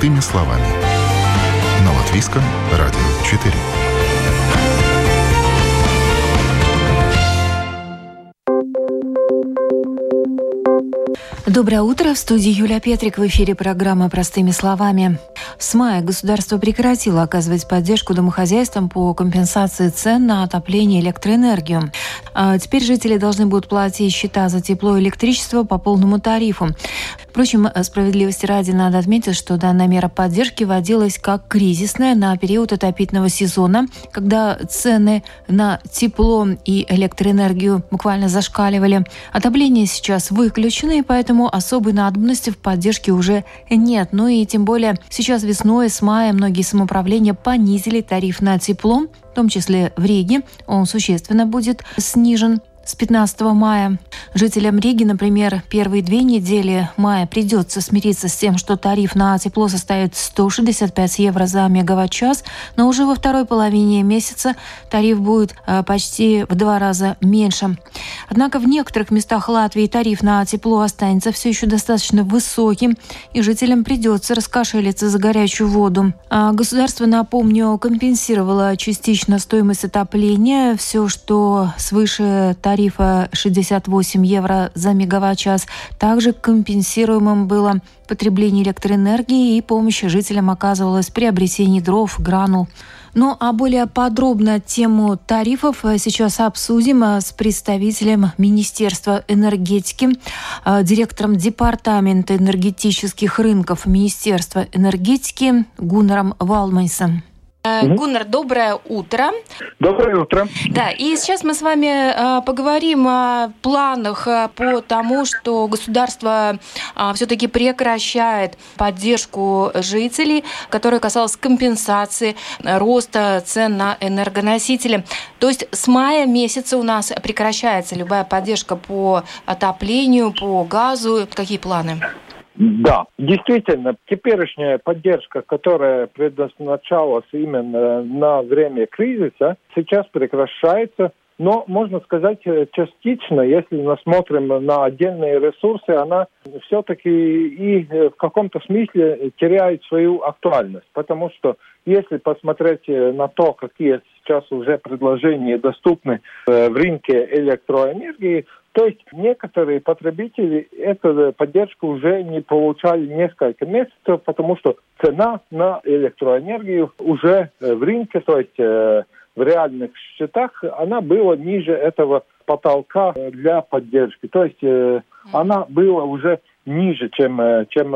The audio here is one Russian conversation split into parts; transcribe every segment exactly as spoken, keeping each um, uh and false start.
Простыми словами. На Латвийском радио четыре. Доброе утро. В студии Юлия Петрик. В эфире программа «Простыми словами». С мая государство прекратило оказывать поддержку домохозяйствам по компенсации цен на отопление и электроэнергию. Теперь жители должны будут платить счета за тепло и электричество по полному тарифу. Впрочем, справедливости ради надо отметить, что данная мера поддержки вводилась как кризисная на период отопительного сезона, когда цены на тепло и электроэнергию буквально зашкаливали. Отопление сейчас выключено, и поэтому особой надобности в поддержке уже нет. Ну и тем более сейчас весной, с мая, многие самоуправления понизили тариф на тепло, в том числе в Риге. Он существенно будет снижен с пятнадцатого мая. Жителям Риги, например, первые две недели мая придется смириться с тем, что тариф на тепло составит сто шестьдесят пять евро за мегаватт-час, но уже во второй половине месяца тариф будет почти в два раза меньше. Однако в некоторых местах Латвии тариф на тепло останется все еще достаточно высоким, и жителям придется раскошелиться за горячую воду. А государство, напомню, компенсировало частично стоимость отопления. Все, что свыше тарифа, тарифа шестьдесят восемь евро за мегаватт-час. Также компенсируемым было потребление электроэнергии, и помощь жителям оказывалась в приобретении дров, гранул. Ну а более подробно тему тарифов сейчас обсудим с представителем Министерства энергетики, директором Департамента энергетических рынков Министерства энергетики Гуннаром Валманисом. Гуннар, доброе утро. Доброе утро. Да, и сейчас мы с вами поговорим о планах по тому, что государство все-таки прекращает поддержку жителей, которая касалась компенсации роста цен на энергоносители. То есть с мая месяца у нас прекращается любая поддержка по отоплению, по газу. Какие планы? Да, действительно, теперешняя поддержка, которая предназначалась именно на время кризиса, сейчас прекращается. Но, можно сказать, частично, если мы смотрим на отдельные ресурсы, она все-таки и в каком-то смысле теряет свою актуальность. Потому что, если посмотреть на то, какие сейчас уже предложения доступны в рынке электроэнергии, то есть некоторые потребители эту поддержку уже не получали несколько месяцев, потому что цена на электроэнергию уже в рынке, то есть в реальных счетах, она была ниже этого потолка для поддержки. То есть она была уже ниже, чем, чем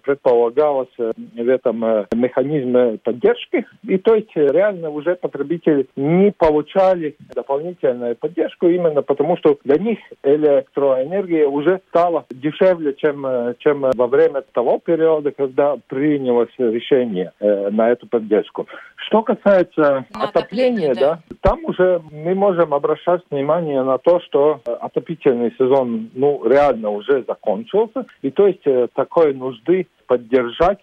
предполагалось в этом механизме поддержки. И то есть реально уже потребители не получали дополнительную поддержку, именно потому что для них электроэнергия уже стала дешевле, чем, чем во время того периода, когда принялось решение на эту поддержку. Что касается на отопления, отопление, да, да, там уже мы можем обращать внимание на то, что отопительный сезон ну, реально уже закончился. И то есть такой нужды поддержать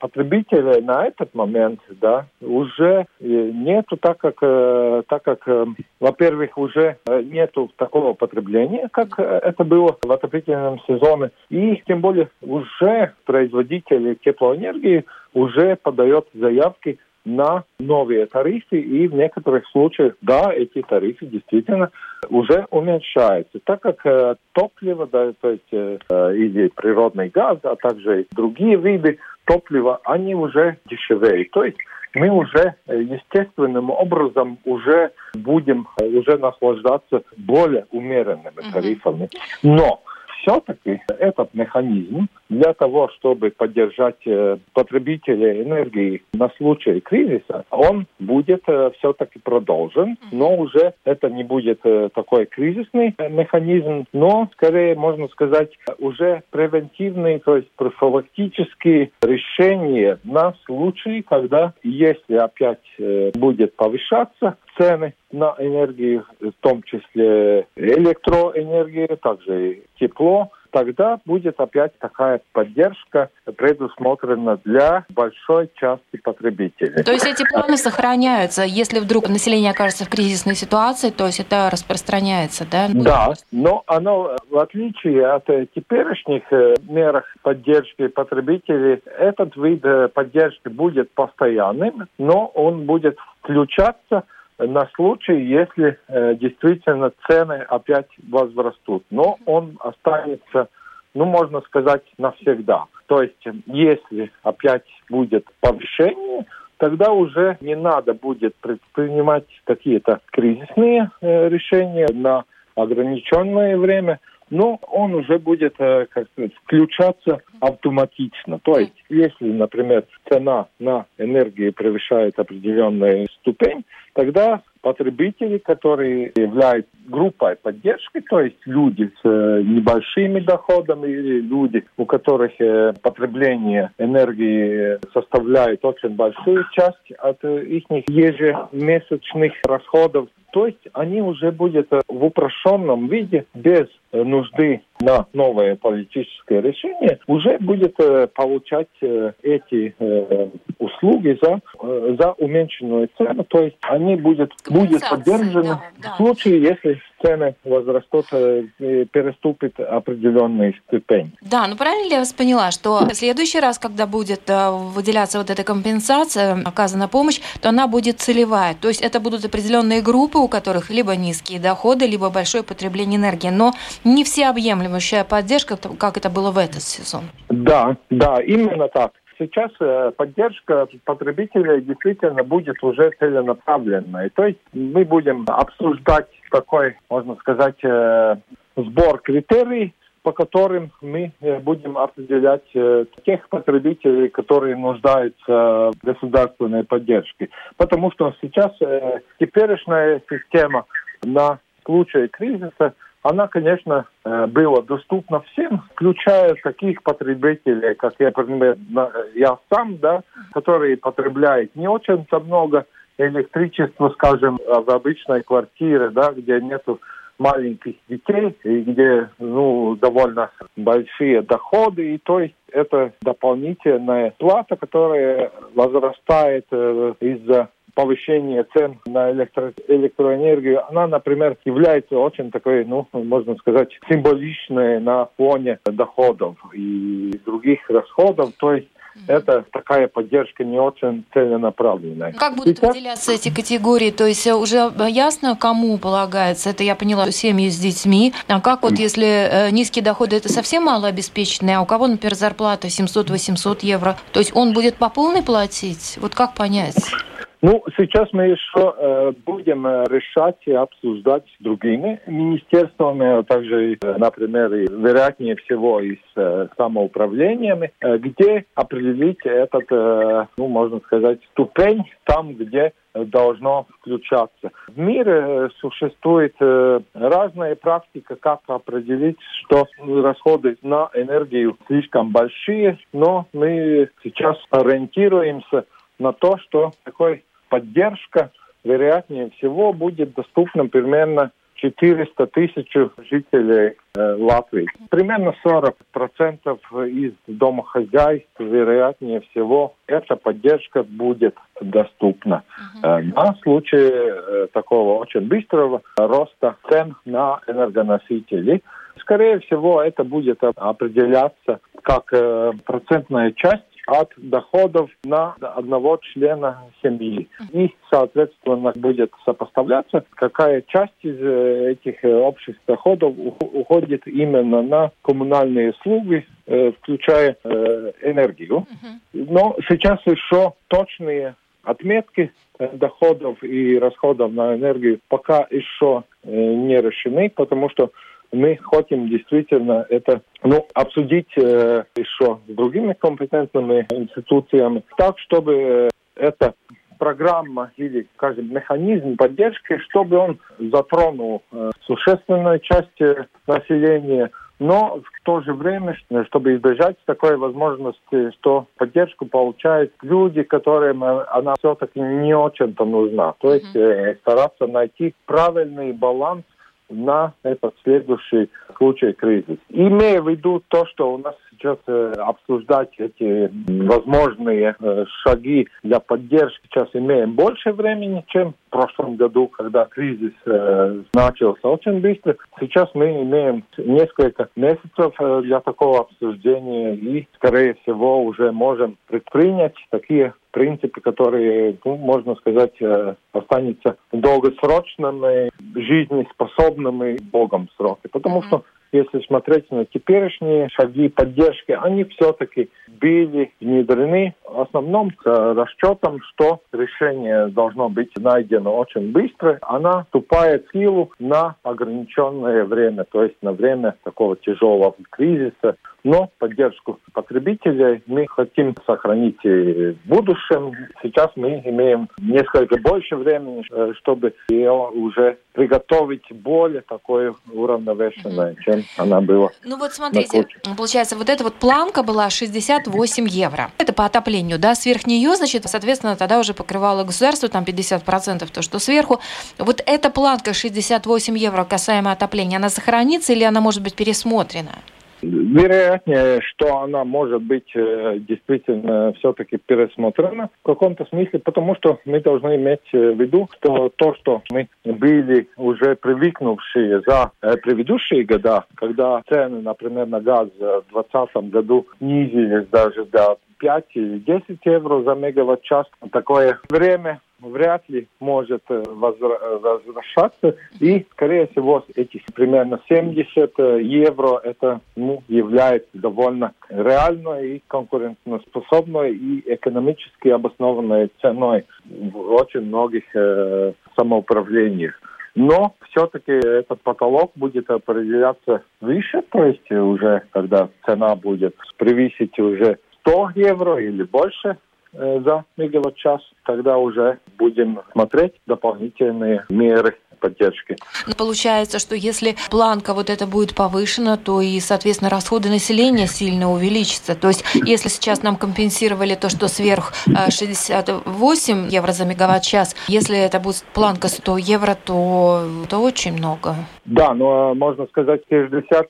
потребителя на этот момент, да, уже нету, так как, так как, во-первых, уже нету такого потребления, как это было в отопительном сезоне, и тем более уже производители теплоэнергии уже подают заявки на новые тарифы, и в некоторых случаях, да, эти тарифы действительно уже уменьшаются, так как э, топливо, да, то есть э, и природный газ, а также и другие виды топлива, они уже дешевле. То есть мы уже естественным образом уже будем уже наслаждаться более умеренными тарифами. Но все-таки этот механизм для того, чтобы поддержать потребителей энергии на случай кризиса, он будет все-таки продолжен, но уже это не будет такой кризисный механизм, но скорее, можно сказать, уже превентивные, то есть профилактические решения на случай, когда, если опять будет повышаться цены на энергию, в том числе электроэнергию, также и тепло, тогда будет опять такая поддержка предусмотрена для большой части потребителей. То есть эти планы сохраняются, если вдруг население окажется в кризисной ситуации, то есть это распространяется, да? Ну, да, но оно, в отличие от теперешних мер поддержки потребителей, этот вид поддержки будет постоянным, но он будет включаться на случай, если э, действительно цены опять возрастут. Но он останется, ну, можно сказать, навсегда. То есть, если опять будет повышение, тогда уже не надо будет предпринимать какие-то кризисные э, решения на ограниченное время, но он уже будет э, как сказать, включаться автоматично. То есть, если, например, цена на энергию превышает определенную ступень, тогда потребители, которые являются группой поддержки, то есть люди с небольшими доходами или люди, у которых потребление энергии составляет очень большую часть от их ежемесячных расходов, то есть они уже будут в упрощенном виде, без нужды на новое политическое решение, уже будут получать эти услуги за, за уменьшенную цену, то есть они будут будет поддержано да, в случае, да. если цены возрастут, переступит определенный ступень. Да, ну правильно ли я вас поняла, что в следующий раз, когда будет выделяться вот эта компенсация, оказана помощь, то она будет целевая. То есть это будут определенные группы, у которых либо низкие доходы, либо большое потребление энергии, но не всеобъемлющая поддержка, как это было в этот сезон. Да, да, именно так. Сейчас поддержка потребителя действительно будет уже целенаправленной. То есть мы будем обсуждать такой, можно сказать, сбор критерий, по которым мы будем определять тех потребителей, которые нуждаются в государственной поддержке. Потому что сейчас теперешняя система на случай кризиса, она, конечно, была доступна всем, включая таких потребителей, как я, например, я сам, да, которые потребляют не очень-то много электричества, скажем, в обычной квартире, да, где нету маленьких детей, и где, ну, довольно большие доходы, и то есть это дополнительная плата, которая возрастает э, из-за повышение цен на электро- электроэнергию, она, например, является очень такой, ну, можно сказать, символичной на фоне доходов и других расходов. То есть это такая поддержка не очень целенаправленная. Как будут Итак, выделяться эти категории? То есть уже ясно, кому полагается? Это я поняла, семьи с детьми. А как вот если низкие доходы, это совсем малообеспеченные, а у кого, например, зарплата семьсот-восемьсот евро, то есть он будет по полной платить? Вот как понять? Ну, сейчас мы еще э, будем решать и обсуждать с другими министерствами, а также, например, и, вероятнее всего, и с э, самоуправлениями, э, где определить этот, э, ну, можно сказать, ступень там, где должно включаться. В мире существует э, разная практика, как определить, что расходы на энергию слишком большие, но мы сейчас ориентируемся на то, что такой поддержка, вероятнее всего, будет доступна примерно четыреста тысяч жителей э, Латвии. Примерно сорок процентов из домохозяйств, вероятнее всего, эта поддержка будет доступна э, на случай э, такого очень быстрого роста цен на энергоносители. Скорее всего, это будет определяться как э, процентная часть от доходов на одного члена семьи. И, соответственно, будет сопоставляться, какая часть из этих общих доходов уходит именно на коммунальные услуги, включая энергию. Но сейчас еще точные отметки доходов и расходов на энергию пока еще не решены, потому что мы хотим действительно это, ну, обсудить э, еще с другими компетентными институциями, так, чтобы эта программа или, скажем, механизм поддержки, чтобы он затронул э, существенную часть населения, но в то же время, чтобы избежать такой возможности, что поддержку получают люди, которым она все-таки не очень-то нужна. То есть э, стараться найти правильный баланс на этот следующий случае кризис. Имея в виду то, что у нас сейчас э, обсуждать эти возможные э, шаги для поддержки, сейчас имеем больше времени, чем в прошлом году, когда кризис э, начался очень быстро. Сейчас мы имеем несколько месяцев э, для такого обсуждения и, скорее всего, уже можем предпринять такие принципы, которые, ну, можно сказать, э, останутся долгосрочными, жизнеспособными в долгом сроке. Потому что если смотреть на теперешние шаги поддержки, они все-таки были внедрены в основном с расчетом, что решение должно быть найдено очень быстро. Она вступает в силу на ограниченное время, то есть на время такого тяжелого кризиса. Но поддержку потребителей мы хотим сохранить и в будущем. Сейчас мы имеем несколько больше времени, чтобы ее уже приготовить более такой уравновешенной, mm-hmm. чем она была. Ну вот смотрите, получается, вот эта вот планка была шестьдесят восемь евро. Это по отоплению, да? Сверх нее, значит, соответственно, тогда уже покрывало государство, там пятьдесят процентов то, что сверху. Вот эта планка шестьдесят восемь евро касаемо отопления, она сохранится или она может быть пересмотрена? Вероятнее, что она может быть действительно все-таки пересмотрена в каком-то смысле, потому что мы должны иметь в виду, что то, что мы были уже привыкнувшие за предыдущие года, когда цены, например, на газ в двадцатом году снизились даже до пять или десять евро за мегаватт-час, такое время вряд ли может возвращаться. И, скорее всего, эти примерно семьдесят евро это, ну, является довольно реальной и конкурентоспособной и экономически обоснованной ценой в очень многих э, самоуправлениях. Но все-таки этот потолок будет определяться выше, то есть уже когда цена будет превысить уже сто евро или больше за мегаватт-час, тогда уже будем смотреть дополнительные меры поддержки. Получается, что если планка вот эта будет повышена, то и, соответственно, расходы населения сильно увеличатся. То есть, если сейчас нам компенсировали то, что сверх шестьдесят восемь евро за мегаватт-час, если это будет планка сто евро, то это очень много. Да, но можно сказать, шестьдесят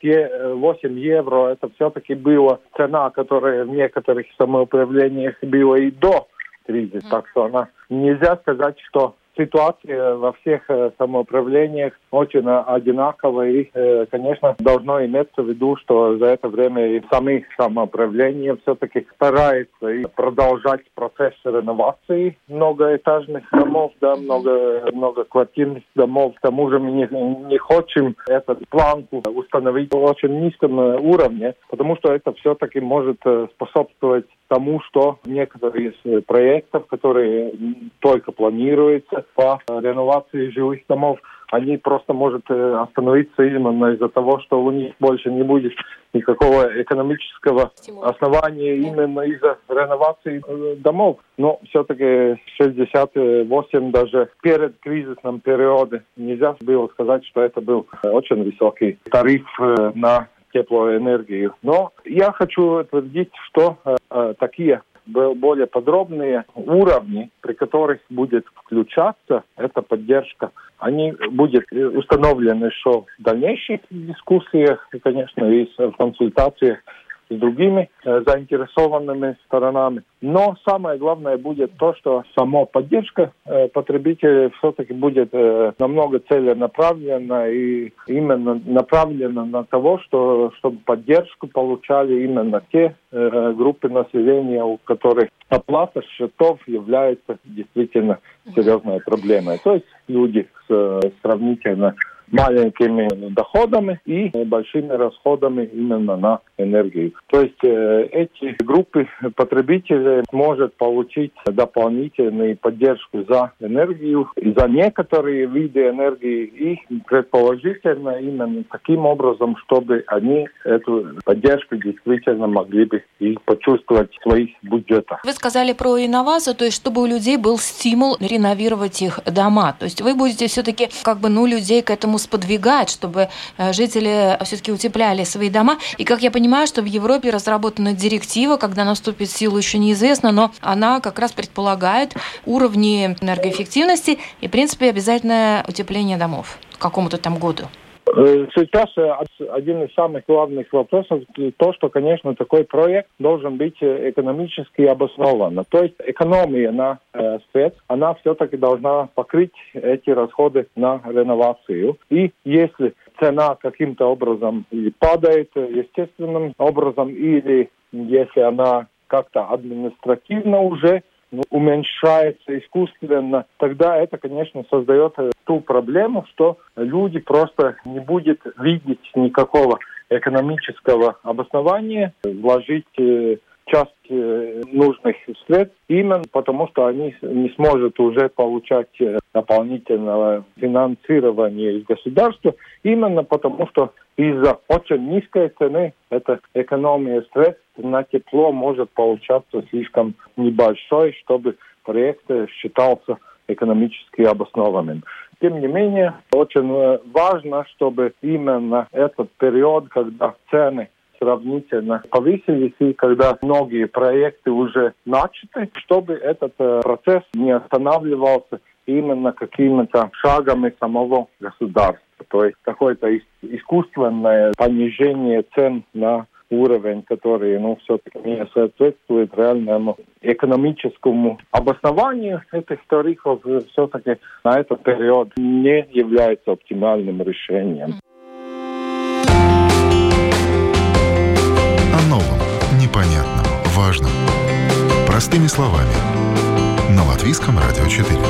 восемь евро это все-таки была цена, которая в некоторых самоуправлениях была и до кризиса. Mm-hmm. Так что она, нельзя сказать, что ситуация во всех самоуправлениях очень одинаковая и, конечно, должно иметься в виду, что за это время и сами самоуправления все-таки стараются и продолжать процесс реновации многоэтажных домов, да, много, многоквартирных домов. К тому же мы не, не хотим эту планку установить в очень низком уровне, потому что это все-таки может способствовать тому, что некоторые из проектов, которые только планируются по реновации жилых домов, они просто могут остановиться именно из-за того, что у них больше не будет никакого экономического основания именно из-за реновации домов. Но все-таки шестьдесят восемь даже перед кризисным периодом нельзя было сказать, что это был очень высокий тариф на теплоэнергию. Но я хочу утвердить, что э, такие более подробные уровни, при которых будет включаться эта поддержка, они будут установлены еще в дальнейших дискуссиях и, конечно, и в консультациях с другими э, заинтересованными сторонами. Но самое главное будет то, что сама поддержка э, потребителей все-таки будет э, намного целенаправлена и именно направлена на того, что, чтобы поддержку получали именно те э, группы населения, у которых оплата счетов является действительно серьезной проблемой. То есть люди с э, сравнительно маленькими доходами и большими расходами именно на энергию. То есть э, эти группы потребителей могут получить дополнительную поддержку за энергию и за некоторые виды энергии и предположительно именно таким образом, чтобы они эту поддержку действительно могли бы и почувствовать в своих бюджетах. Вы сказали про инновацию, то есть чтобы у людей был стимул реновировать их дома. То есть вы будете все-таки как бы, ну, людей к этому сподвигать, чтобы жители все-таки утепляли свои дома. И, как я понимаю, что в Европе разработана директива, когда она вступит в силу, еще неизвестно, но она как раз предполагает уровни энергоэффективности и, в принципе, обязательное утепление домов к какому-то там году. Сейчас один из самых главных вопросов то, что, конечно, такой проект должен быть экономически обоснован. То есть экономия на э, свет, она все-таки должна покрыть эти расходы на реновацию. И если цена каким-то образом или падает естественным образом, или если она как-то административно уже уменьшается искусственно, тогда это, конечно, создает ту проблему, что люди просто не будут видеть никакого экономического обоснования, вложить часть нужных средств, именно потому что они не смогут уже получать дополнительного финансирования из государства, именно потому что из-за очень низкой цены эта экономия средств на тепло может получаться слишком небольшой, чтобы проект считался экономически обоснованным. Тем не менее, очень важно, чтобы именно этот период, когда цены сравнительно повысились, и когда многие проекты уже начаты, чтобы этот процесс не останавливался именно какими-то шагами самого государства. То есть какое-то искусственное понижение цен на уровень, который, ну, все-таки не соответствует реальному экономическому обоснованию этих тарифов, все-таки на этот период не является оптимальным решением. О новом, непонятном, важном. Простыми словами. На Латвийском радио четыре.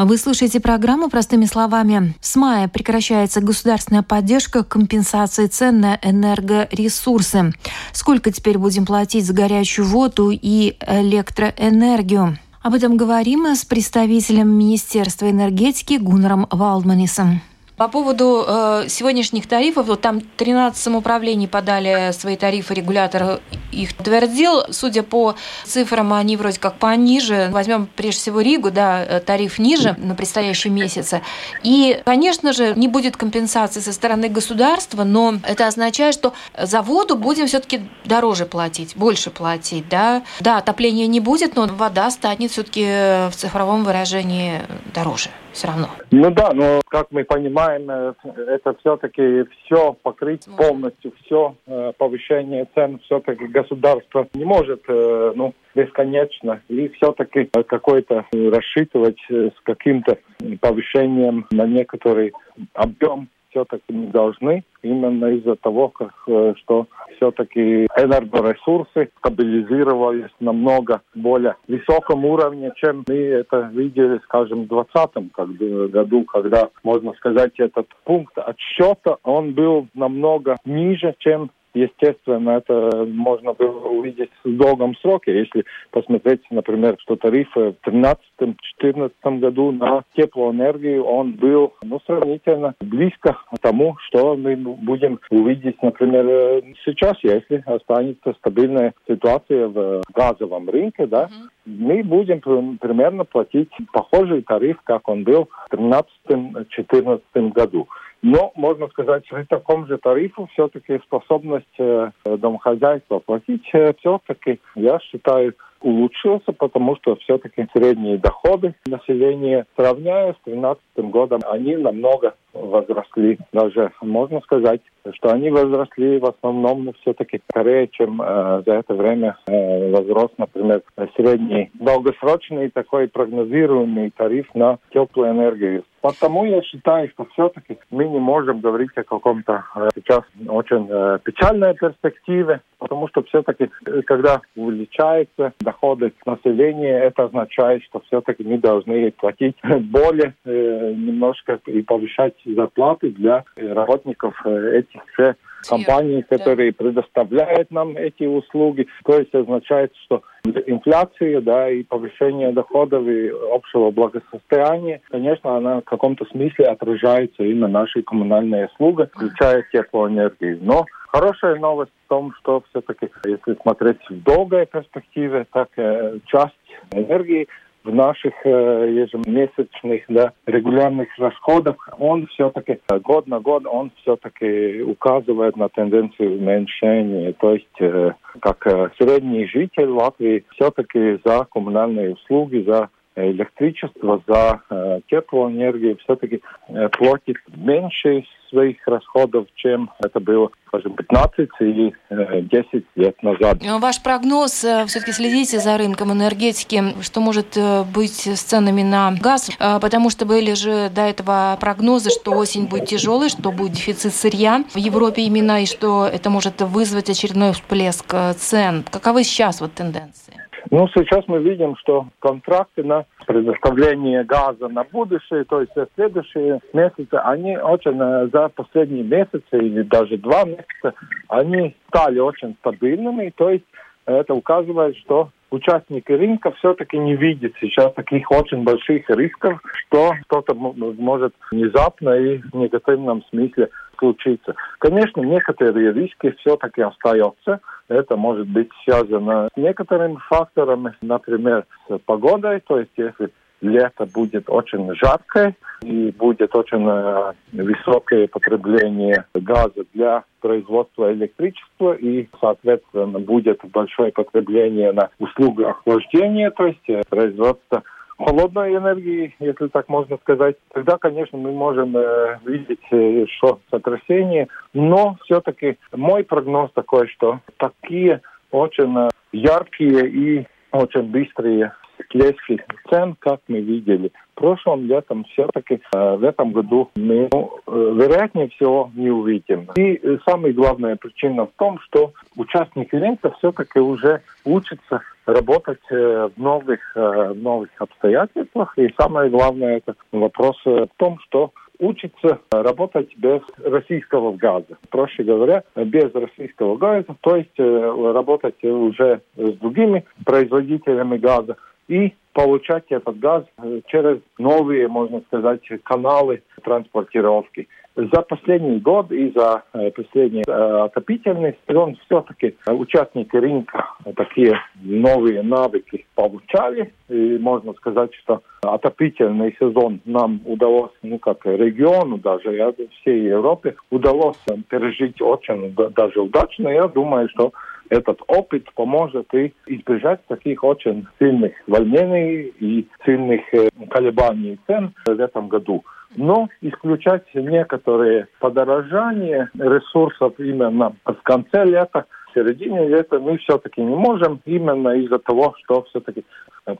Вы слушаете программу «Простыми словами». С мая прекращается государственная поддержка компенсации цен на энергоресурсы. Сколько теперь будем платить за горячую воду и электроэнергию? Об этом говорим с представителем Министерства энергетики Гуннаром Валманисом. По поводу э, сегодняшних тарифов, вот там тринадцать самоуправлений подали свои тарифы, регулятор их утвердил. Судя по цифрам, они вроде как пониже. Возьмем прежде всего Ригу, да, тариф ниже на предстоящие месяцы. И, конечно же, не будет компенсации со стороны государства, но это означает, что за воду будем все-таки дороже платить, больше платить, да. Да, отопления не будет, но вода станет все-таки в цифровом выражении дороже. Все равно. Ну да, но, как мы понимаем, это все-таки все покрыть полностью, все повышение цен все-таки государство не может, ну, бесконечно. И все-таки какой-то рассчитывать с каким-то повышением на некоторый объем все-таки не должны, именно из-за того, как, что все-таки энергоресурсы стабилизировались намного более высоком уровне, чем мы это видели, скажем, в двадцатом году, когда, можно сказать, этот пункт отсчета, он был намного ниже, чем, естественно, это можно было увидеть в долгом сроке. Если посмотреть, например, что тариф в тринадцатом-четырнадцатом году на теплоэнергию, он был, ну, сравнительно близко к тому, что мы будем увидеть, например, сейчас, если останется стабильная ситуация в газовом рынке, да, mm-hmm. мы будем примерно платить похожий тариф, как он был в тринадцатом-четырнадцатом году. Но, можно сказать, при таком же тарифе все-таки способность э, домохозяйства платить э, все-таки, я считаю, улучшился, потому что все-таки средние доходы населения, сравняя с две тысячи тринадцатым годом, они намного возросли. Даже можно сказать, что они возросли в основном все-таки скорее, чем э, за это время э, возрос, например, средний долгосрочный такой прогнозируемый тариф на теплую энергию. Потому я считаю, что все-таки мы не можем говорить о каком-то э, сейчас очень э, печальной перспективе, потому что все-таки, когда увеличаются доходы населения, это означает, что все-таки мы должны платить более э, немножко и повышать зарплаты для работников этих же компаний, которые предоставляют нам эти услуги. То есть означает, что инфляция, да, и повышение доходов и общего благосостояния, конечно, она в каком-то смысле отражается и на нашей коммунальной услуге, включая теплоэнергию. Но хорошая новость в том, что все-таки, если смотреть в долгой перспективе, так э, часть энергии в наших э, ежемесячных, да, регулярных расходах, он все-таки год на год, он все-таки указывает на тенденцию уменьшения. То есть, э, как э, средний житель Латвии все-таки за коммунальные услуги, за электричество, за э, теплоэнергию все-таки э, платит меньше своих расходов, чем это было, скажем, пятнадцать или э, десять лет назад. Ваш прогноз, э, все-таки следите за рынком энергетики, что может э, быть с ценами на газ, э, потому что были же до этого прогнозы, что осень будет тяжелой, что будет дефицит сырья в Европе именно, и что это может вызвать очередной всплеск цен. Каковы сейчас вот тенденции? Ну, сейчас мы видим, что контракты на предоставление газа на будущее, то есть следующие месяцы, они очень за последние месяцы или даже два месяца, они стали очень стабильными. То есть это указывает, что участники рынка все-таки не видят сейчас таких очень больших рисков, что что-то может внезапно и в негативном смысле случиться. Конечно, некоторые риски все-таки остаются. Это может быть связано с некоторыми факторами, например, с погодой. То есть, если лето будет очень жаркое и будет очень э, высокое потребление газа для производства электричества и, соответственно, будет большое потребление на услугу охлаждения, то есть производство холодной энергии, если так можно сказать, тогда, конечно, мы можем э, видеть, э, что сотрясение, но все-таки мой прогноз такой, что такие очень яркие и очень быстрые всплески цен, как мы видели прошлым летом, все-таки э, в этом году мы, ну, э, вероятнее всего, не увидим. И э, самая главная причина в том, что участники рынка все-таки уже учатся работать э, в новых, э, новых обстоятельствах. И самое главное, это вопрос э, в том, что учатся работать без российского газа. Проще говоря, без российского газа, то есть э, работать уже с другими производителями газа и получать этот газ через новые, можно сказать, каналы транспортировки. За последний год и за последний отопительный сезон все-таки участники рынка такие новые навыки получали. И можно сказать, что отопительный сезон нам удалось, ну как региону, даже я, всей Европе, удалось пережить очень даже удачно. Я думаю, что этот опыт поможет и избежать таких очень сильных волнений и сильных колебаний цен в этом году. Но исключать некоторые подорожания ресурсов именно в конце лета, в середине лета мы все-таки не можем, именно из-за того, что все-таки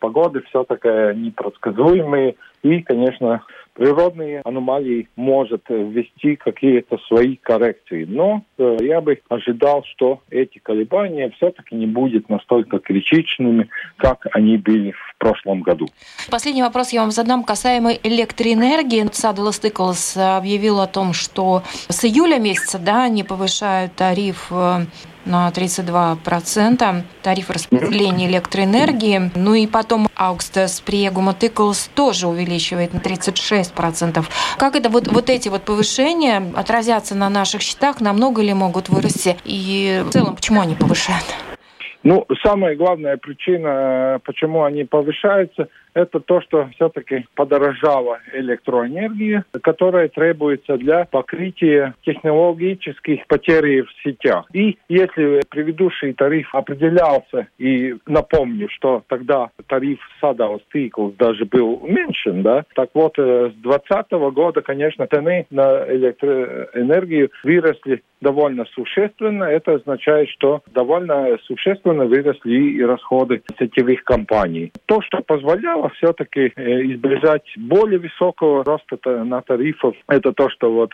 погоды все-таки непредсказуемые и, конечно, природные аномалии может ввести какие-то свои коррекции. Но э, я бы ожидал, что эти колебания все-таки не будут настолько критичными, как они были в прошлом году. Последний вопрос я вам задам касаемо электроэнергии. Садула Стыкалс объявила о том, что с июля месяца, да, они повышают тариф на тридцать два процента, тариф распределения электроэнергии. Ну и потом Augustas Prieguma Tykals тоже увеличивает на тридцать шесть процентов. Как это вот, вот эти вот повышения отразятся на наших счетах? Намного ли могут вырасти? И в целом, почему они повышают? Ну, самая главная причина, почему они повышаются, это то, что все-таки подорожала электроэнергия, которая требуется для покрытия технологических потерь в сетях. И если предыдущий тариф определялся, и напомню, что тогда тариф Садовый стикл даже был уменьшен, да, так вот с двадцатого года, конечно, цены на электроэнергию выросли довольно существенно. Это означает, что довольно существенно выросли и расходы сетевых компаний. То, что позволяло все-таки избежать более высокого роста на тарифов. Это то, что вот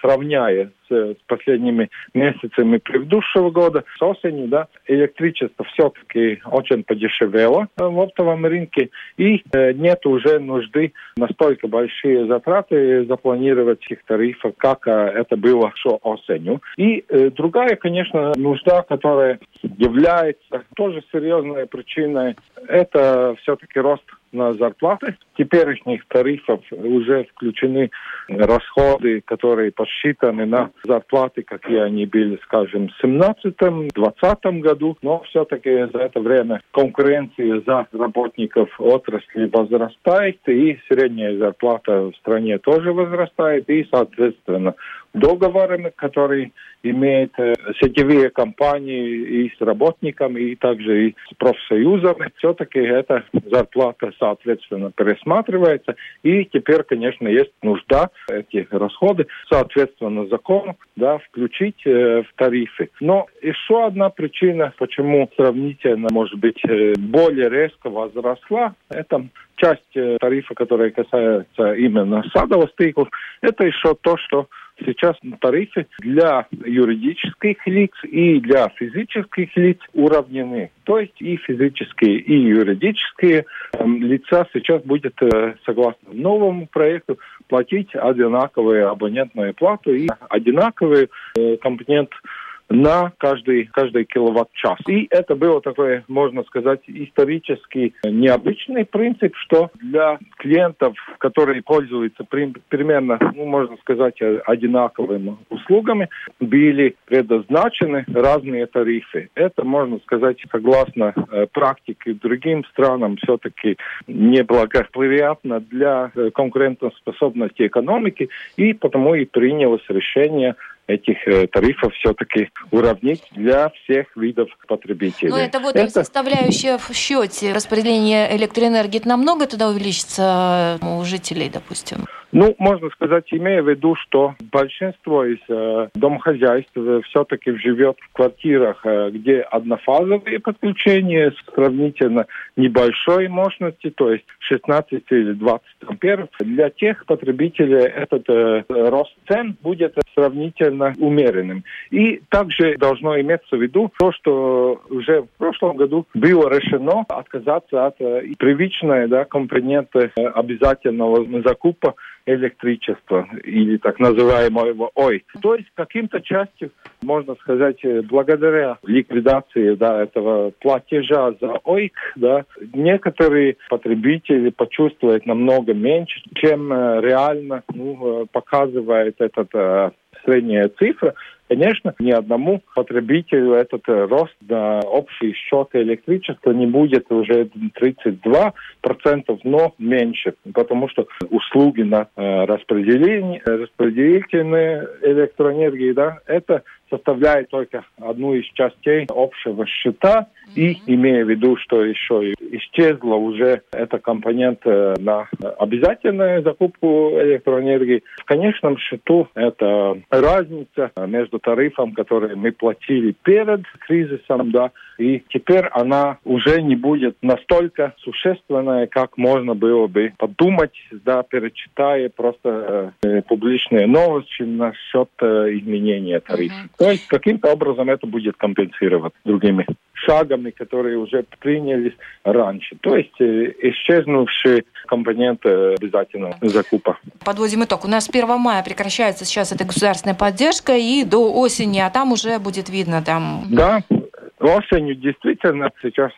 сравняя с последними месяцами предыдущего года, с осенью, да, электричество все-таки очень подешевело в оптовом рынке, и нет уже нужды настолько большие затраты запланировать их тарифов, как это было осенью. И другая, конечно, нужда, которая является тоже серьезной причиной, это все-таки рост на зарплаты. В теперешних тарифах уже включены расходы, которые подсчитаны на зарплаты, какие они были, скажем, в семнадцатом-двадцатом году. Но все-таки за это время конкуренция за работников отрасли возрастает, и средняя зарплата в стране тоже возрастает, и, соответственно, договорами, которые имеют сетевые компании и с работниками, и также и с профсоюзами. Все-таки эта зарплата, соответственно, пересматривается. И теперь, конечно, есть нужда эти расходы, соответственно, закону, да, включить э, в тарифы. Но еще одна причина, почему сравнительно, может быть, более резко возросла, это часть тарифа, которая касается именно садовых стейков, это еще то, что сейчас тарифы для юридических лиц и для физических лиц уравнены. То есть и физические, и юридические э, лица сейчас будет, э, согласно новому проекту, платить одинаковую абонентную плату и одинаковый э, компонент на каждый, каждый киловатт-час. И это было такой, можно сказать, исторически необычный принцип, что для клиентов, которые пользуются при, примерно, ну, можно сказать, одинаковыми услугами, были предназначены разные тарифы. Это, можно сказать, согласно э, практике другим странам, все-таки неблагоприятно для э, конкурентоспособности экономики, и потому и принялось решение этих тарифов все-таки уравнить для всех видов потребителей. Но это вот это... составляющая в счете распределения электроэнергии, это намного тогда увеличится у жителей, допустим? Ну, можно сказать, имея в виду, что большинство из э, домохозяйств все-таки живет в квартирах, э, где однофазовые подключения с сравнительно небольшой мощности, то есть шестнадцать или двадцать амперов. Для тех потребителей этот э, рост цен будет сравнительно умеренным. И также должно иметься в виду то, что уже в прошлом году было решено отказаться от э, привычной да, компоненты э, обязательного закупа электричества или так называемого ОЙ. То есть каким-то частью, можно сказать, благодаря ликвидации да, этого платежа за ОЙК, да, некоторые потребители почувствуют намного меньше, чем реально ну, показывает эта средняя цифра. Конечно, ни одному потребителю этот рост на общий счет электричества не будет уже тридцать два процента, но меньше, потому что услуги на распределение, распределительные электроэнергии, да, это составляет только одну из частей общего счета, mm-hmm. и имея в виду, что еще исчезла уже эта компонент на обязательную закупку электроэнергии. В конечном счету это разница между тарифом, который мы платили перед кризисом, да, и теперь она уже не будет настолько существенная, как можно было бы подумать, да, перечитая просто э, публичные новости насчет э, изменения тарифа. Mm-hmm. То есть каким-то образом это будет компенсировать другими шагами, которые уже принялись раньше. То есть исчезнувшие компоненты обязательного закупа. Подводим итог. У нас с первого мая прекращается сейчас эта государственная поддержка и до осени, а там уже будет видно там... Да, осенью действительно сейчас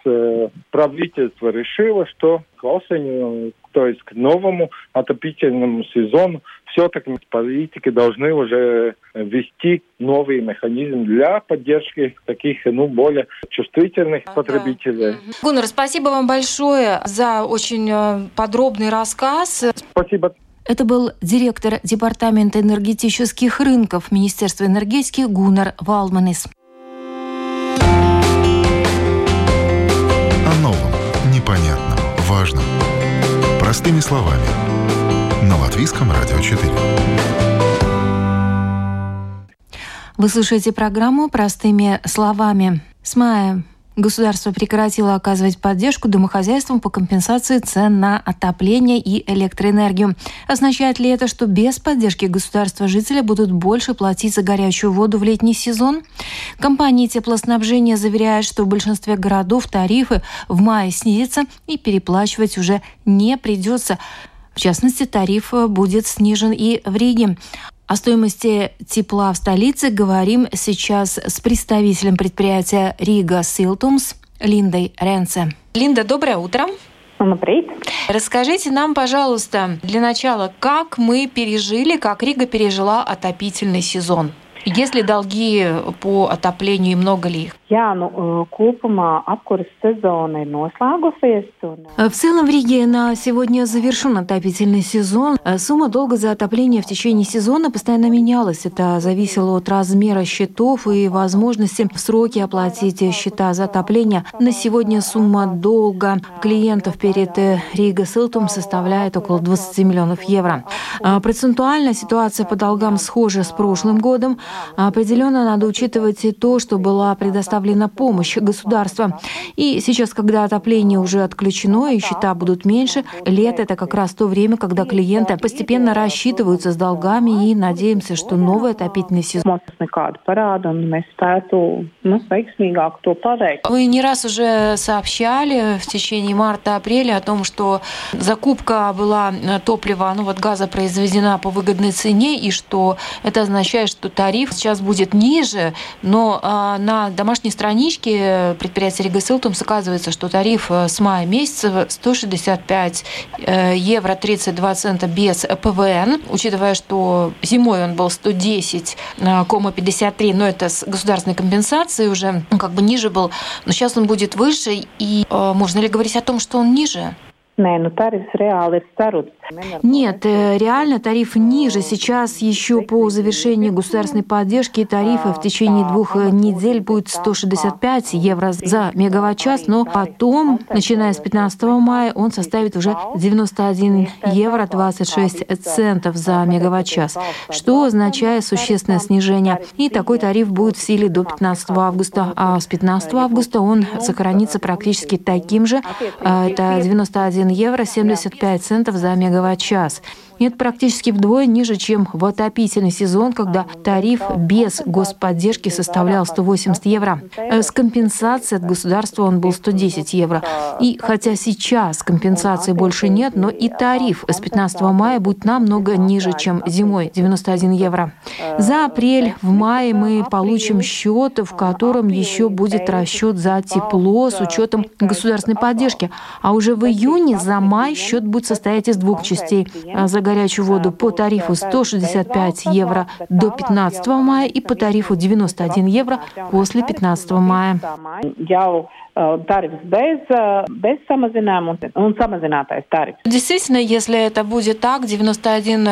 правительство решило, что к осени, то есть к новому отопительному сезону, все-таки политики должны уже ввести новый механизм для поддержки таких, ну, более чувствительных а, потребителей. Да. Гуннар, спасибо вам большое за очень подробный рассказ. Спасибо. Это был директор Департамента энергетических рынков Министерства энергетики Гуннар Валманис. О новом, непонятном, важном. Простыми словами. На Латвийском радио четыре. Вы слушаете программу «Простыми словами». С мая государство прекратило оказывать поддержку домохозяйствам по компенсации цен на отопление и электроэнергию. Означает ли это, что без поддержки государства жители будут больше платить за горячую воду в летний сезон? Компании теплоснабжения заверяют, что в большинстве городов тарифы в мае снизятся и переплачивать уже не придется. В частности, тариф будет снижен и в Риге. О стоимости тепла в столице говорим сейчас с представителем предприятия «Рига Силтумс» Линдой Ренце. Линда, доброе утро. Привет. Расскажите нам, пожалуйста, для начала, как мы пережили, как Рига пережила отопительный сезон? Есть ли долги по отоплению и много ли их? Jā, nu, kopumā apkuras sezona ir noslēgusies. Un... В целом в Риге на сегодня завершен отопительный сезон. Сумма долга за отопление в течение сезона постоянно менялась. Это зависело от размера счетов и возможности в сроки оплатить счета за отопление. На сегодня сумма долга клиентов перед Рига Силтум составляет около двадцать миллионов евро. Процентуально ситуация по долгам схожа с прошлым годом. Определенно надо учитывать и то, что была предоставлена помощь государства. И сейчас, когда отопление уже отключено и счета будут меньше, лето – это как раз то время, когда клиенты постепенно рассчитываются с долгами и надеемся, что новый отопительный сезон. Вы не раз уже сообщали в течение марта-апреля о том, что закупка была топлива, ну вот газа произведена по выгодной цене, и что это означает, что тариф сейчас будет ниже, но на домашней странички предприятия Рига Силтумс оказывается, что тариф с мая месяца сто шестьдесят пять евро тридцать два цента без ПВН, учитывая, что зимой он был сто десять целых пятьдесят три сотых, но это с государственной компенсацией уже, ну, как бы ниже был, но сейчас он будет выше, и э, можно ли говорить о том, что он ниже? Нет, реально тариф ниже. Сейчас еще по завершении государственной поддержки тарифа в течение двух недель будет сто шестьдесят пять евро за мегаватт-час, но потом, начиная с пятнадцатого мая, он составит уже девяносто один евро двадцать шесть центов за мегаватт-час, что означает существенное снижение. И такой тариф будет в силе до пятнадцатого августа, а с пятнадцатого августа он сохранится практически таким же, это девяносто один евро семьдесят пять центов за мегаватт-час. Это практически вдвое ниже, чем в отопительный сезон, когда тариф без господдержки составлял сто восемьдесят евро. С компенсацией от государства он был сто десять евро. И хотя сейчас компенсации больше нет, но и тариф с пятнадцатого мая будет намного ниже, чем зимой – девяносто один евро. За апрель, в мае мы получим счет, в котором еще будет расчет за тепло с учетом государственной поддержки. А уже в июне за май счет будет состоять из двух частей – за горячую воду по тарифу сто шестьдесят пять евро до пятнадцатого мая и по тарифу девяносто один евро после пятнадцатого мая. Действительно, если это будет так, девяносто один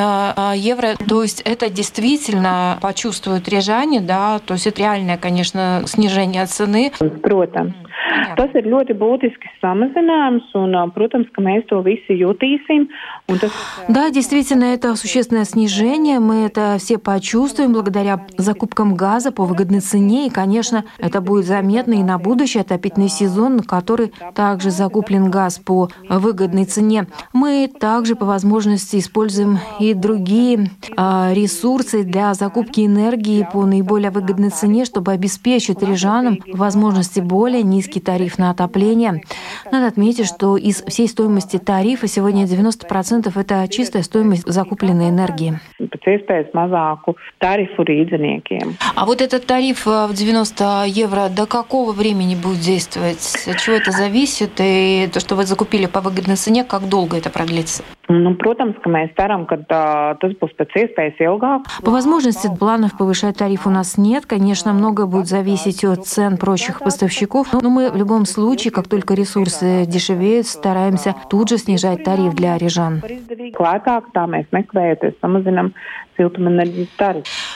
евро, то есть это действительно почувствуют рижане, да, то есть это реальное, конечно, снижение цены. Tas ir ļoti būtisks samazinājums, un, protams, ka mēs to visi jūtīsim. Да, действительно, это существенное снижение. Мы это все почувствуем благодаря закупкам газа по выгодной цене. И, конечно, это будет заметно и на будущий отопительный сезон, на который также закуплен газ по выгодной цене. Мы также по возможности используем и другие э, ресурсы для закупки энергии по наиболее выгодной цене, чтобы обеспечить рижанам возможности более низкий тариф на отопление. Надо отметить, что из всей стоимости тарифа сегодня девяносто процентов это чистая стоимость закупленной энергии. А вот этот тариф в девяносто евро до какого времени будет действовать? От чего это зависит? И то, что вы закупили по выгодной цене, как долго это продлится? По возможности планов повышать тариф у нас нет. Конечно, многое будет зависеть от цен прочих поставщиков, но мы в любом случае, как только ресурсы дешевеют, стараемся тут же снижать тариф для рижан.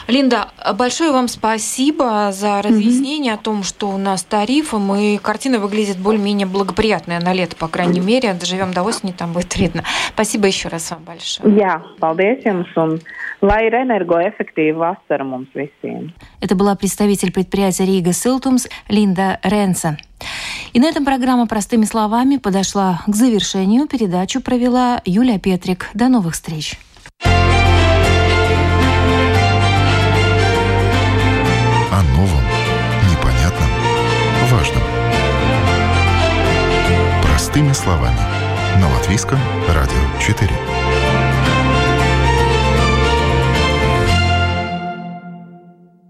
Линда, большое вам спасибо за разъяснение mm-hmm. о том, что у нас тарифом, и картина выглядит более-менее благоприятная на лето, по крайней mm-hmm. мере. Доживем до осени, там будет видно. Спасибо еще раз вам большое. Я, paldies jums, un lai ir energoefektīva vasara mums visiem. Это была представитель предприятия Рига Силтумс Линда Ренце. И на этом программа «Простыми словами» подошла к завершению. Передачу провела Юлия Петрик. До новых встреч. О новом, непонятном, важном. Простыми словами. На Латвийском радио четыре.